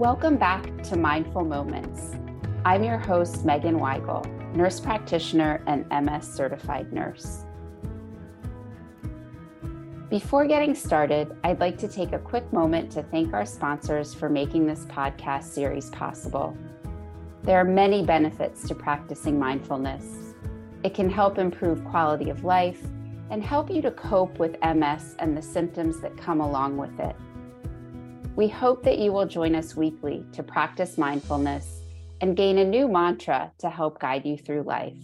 Welcome back to Mindful Moments. I'm your host, Megan Weigel, nurse practitioner and MS-Certified Nurse. Before getting started, I'd like to take a quick moment to thank our sponsors for making this podcast series possible. There are many benefits to practicing mindfulness. It can help improve quality of life and help you to cope with MS and the symptoms that come along with it. We hope that you will join us weekly to practice mindfulness and gain a new mantra to help guide you through life.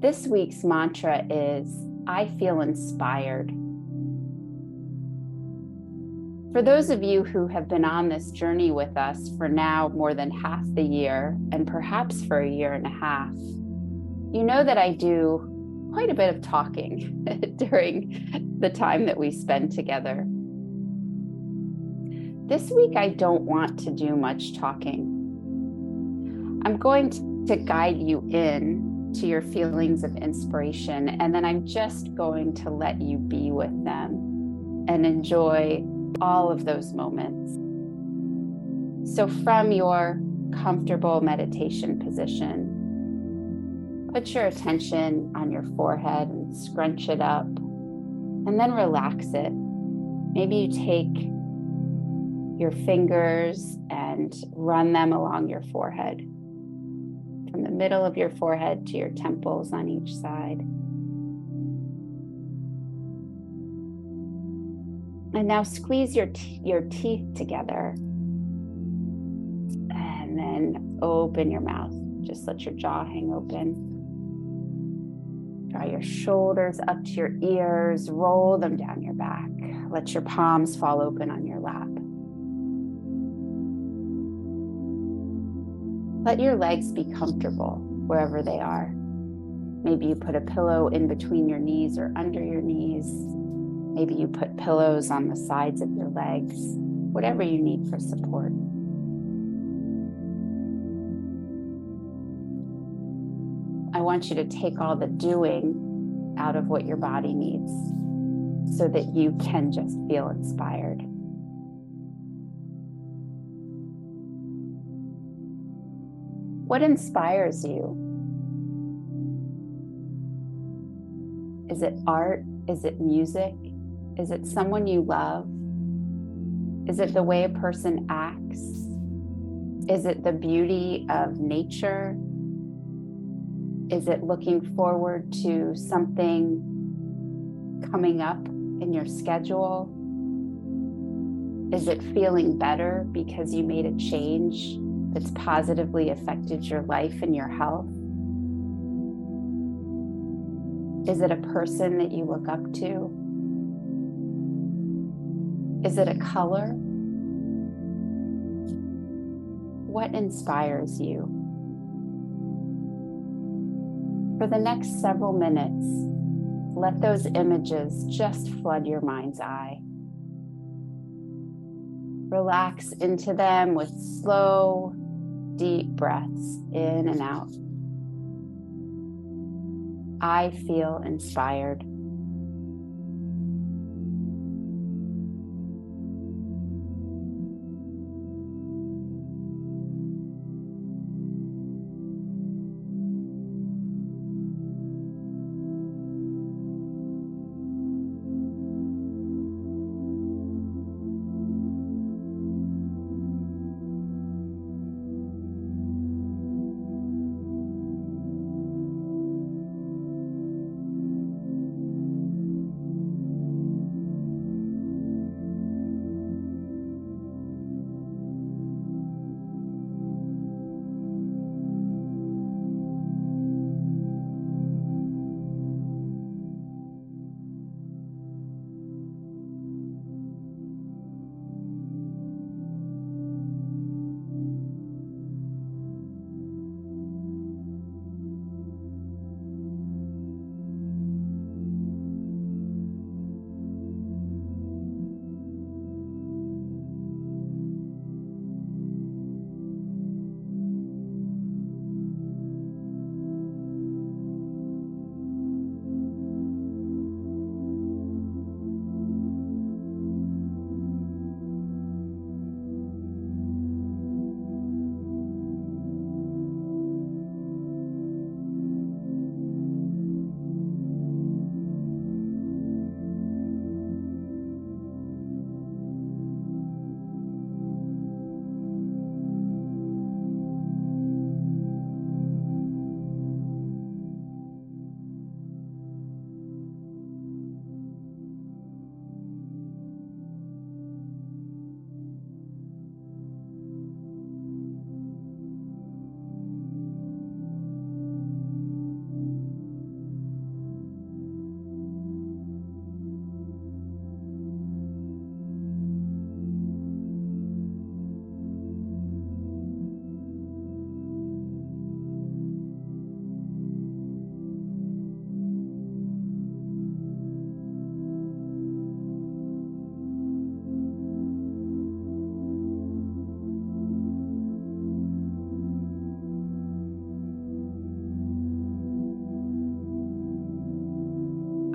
This week's mantra is, I feel inspired. For those of you who have been on this journey with us for now more than half the year, and perhaps for a year and a half, you know that I do quite a bit of talking during the time that we spend together. This week, I don't want to do much talking. I'm going to guide you in to your feelings of inspiration, and then I'm just going to let you be with them and enjoy all of those moments. So from your comfortable meditation position, put your attention on your forehead and scrunch it up, and then relax it. Maybe you take your fingers and run them along your forehead, from the middle of your forehead to your temples on each side. And now squeeze your teeth together, and then open your mouth. Just let your jaw hang open. Draw your shoulders up to your ears, roll them down your back. Let your palms fall open on your lap. Let your legs be comfortable wherever they are. Maybe you put a pillow in between your knees or under your knees. Maybe you put pillows on the sides of your legs, whatever you need for support. I want you to take all the doing out of what your body needs so that you can just feel inspired. What inspires you? Is it art? Is it music? Is it someone you love? Is it the way a person acts? Is it the beauty of nature? Is it looking forward to something coming up in your schedule? Is it feeling better because you made a change that's positively affected your life and your health? Is it a person that you look up to? Is it a color? What inspires you? For the next several minutes, let those images just flood your mind's eye. Relax into them with slow, deep breaths in and out. I feel inspired.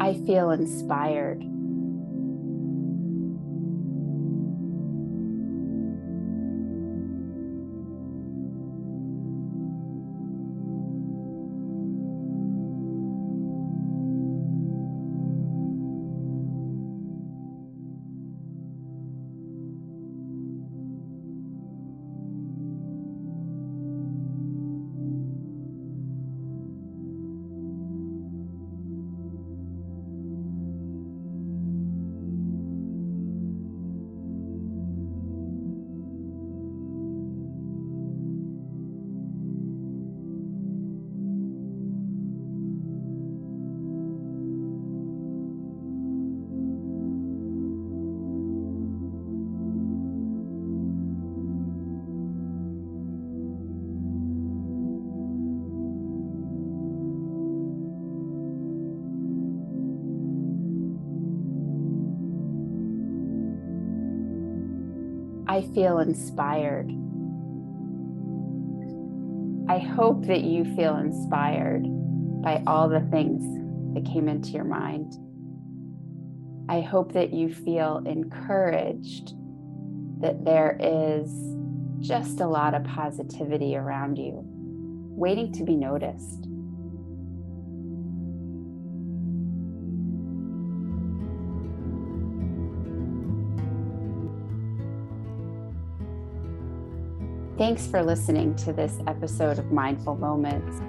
I feel inspired. I feel inspired. I hope that you feel inspired by all the things that came into your mind. I hope that you feel encouraged that there is just a lot of positivity around you, waiting to be noticed. Thanks for listening to this episode of Mindful Moments.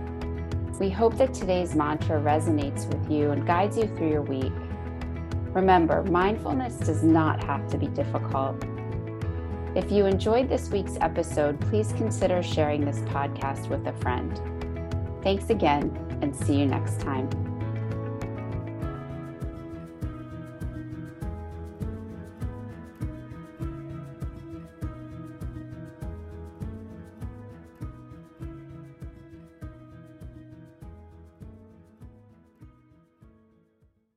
We hope that today's mantra resonates with you and guides you through your week. Remember, mindfulness does not have to be difficult. If you enjoyed this week's episode, please consider sharing this podcast with a friend. Thanks again, and see you next time.